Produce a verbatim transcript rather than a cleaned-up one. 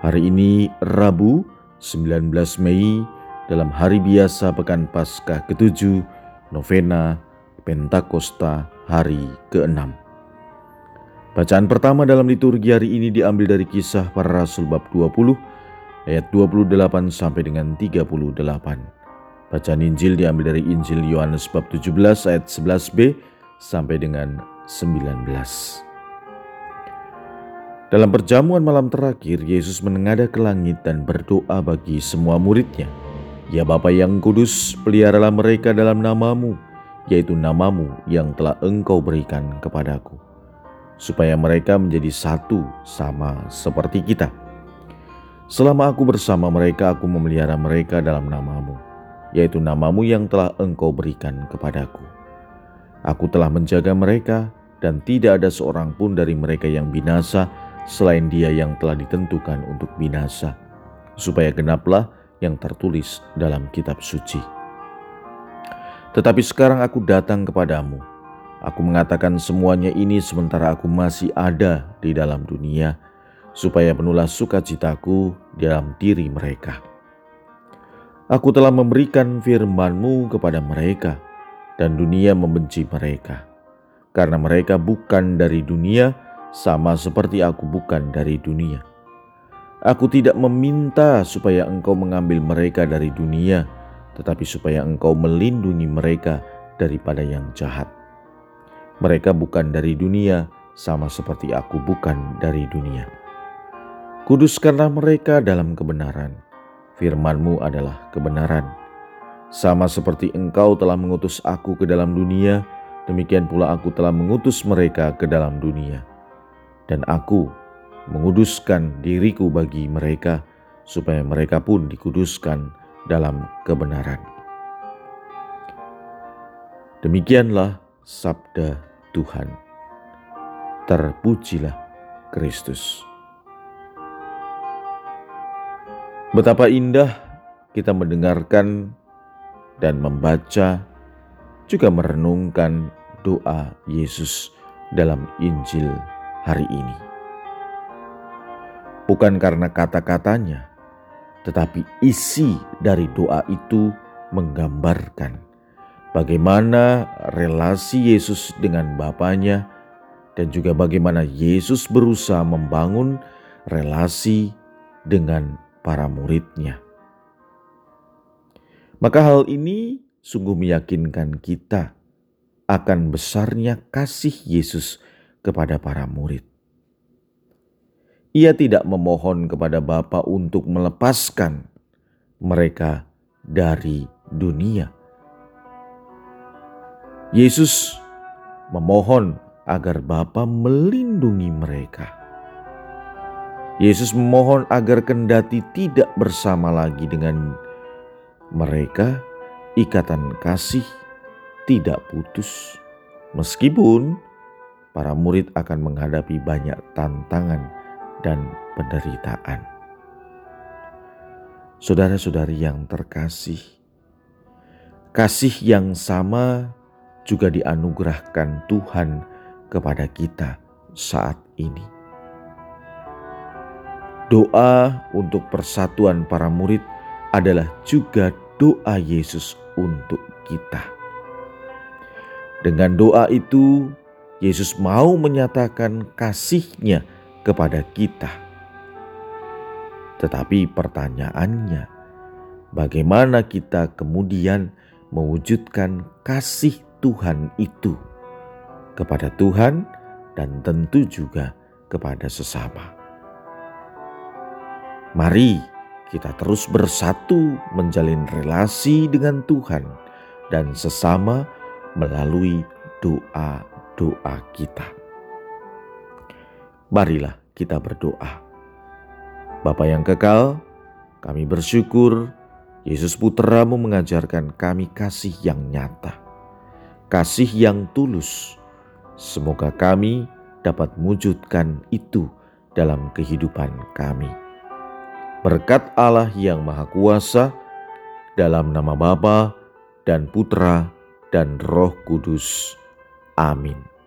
Hari ini Rabu sembilan belas Mei dalam hari biasa Pekan Paskah ketujuh, Novena Pentakosta hari keenam. Bacaan pertama dalam liturgi hari ini diambil dari Kisah Para Rasul bab dua puluh ayat dua puluh delapan sampai dengan tiga puluh delapan. Bacaan Injil diambil dari Injil Yohanes bab tujuh belas ayat sebelas b sampai dengan sembilan belas. Dalam perjamuan malam terakhir, Yesus menengadah ke langit dan berdoa bagi semua muridnya. Ya Bapa yang kudus, peliharalah mereka dalam namamu, yaitu namamu yang telah engkau berikan kepadaku, supaya mereka menjadi satu sama seperti kita. Selama aku bersama mereka, aku memelihara mereka dalam namamu, yaitu namamu yang telah engkau berikan kepadaku. Aku telah menjaga mereka, dan tidak ada seorang pun dari mereka yang binasa, selain dia yang telah ditentukan untuk binasa, supaya genaplah yang tertulis dalam kitab suci. Tetapi sekarang aku datang kepadamu. Aku mengatakan semuanya ini sementara aku masih ada di dalam dunia, supaya penuhlah sukacitaku dalam diri mereka. Aku telah memberikan firman-Mu kepada mereka, dan dunia membenci mereka, karena mereka bukan dari dunia, sama seperti aku bukan dari dunia. Aku tidak meminta supaya engkau mengambil mereka dari dunia, tetapi supaya engkau melindungi mereka daripada yang jahat. Mereka bukan dari dunia, sama seperti aku bukan dari dunia. Kuduskanlah mereka dalam kebenaran. Firman-Mu adalah kebenaran. Sama seperti engkau telah mengutus aku ke dalam dunia, demikian pula aku telah mengutus mereka ke dalam dunia. Dan aku menguduskan diriku bagi mereka, supaya mereka pun dikuduskan dalam kebenaran. Demikianlah sabda Tuhan. Terpujilah Kristus. Betapa indah kita mendengarkan dan membaca, juga merenungkan doa Yesus dalam Injil hari ini. Bukan karena kata-katanya, tetapi isi dari doa itu menggambarkan bagaimana relasi Yesus dengan Bapanya, dan juga bagaimana Yesus berusaha membangun relasi dengan para muridnya. Maka hal ini sungguh meyakinkan kita akan besarnya kasih Yesus kepada para murid. Ia tidak memohon kepada Bapa untuk melepaskan mereka dari dunia. Yesus memohon agar Bapa melindungi mereka. Yesus memohon agar kendati tidak bersama lagi dengan mereka, ikatan kasih tidak putus. Meskipun para murid akan menghadapi banyak tantangan dan penderitaan. Saudara-saudari yang terkasih, kasih yang sama juga dianugerahkan Tuhan kepada kita saat ini. Doa untuk persatuan para murid adalah juga doa Yesus untuk kita. Dengan doa itu, Yesus mau menyatakan kasih-Nya kepada kita. Tetapi pertanyaannya, bagaimana kita kemudian mewujudkan kasih Tuhan itu kepada Tuhan dan tentu juga kepada sesama? Mari kita terus bersatu menjalin relasi dengan Tuhan dan sesama melalui doa doa kita. Marilah kita berdoa. Bapa yang kekal, Kami bersyukur Yesus Putramu mengajarkan kami kasih yang nyata, kasih yang tulus. Semoga kami dapat mewujudkan itu dalam kehidupan kami. Berkat Allah yang Maha Kuasa, dalam nama Bapa dan Putra dan Roh Kudus. Amin.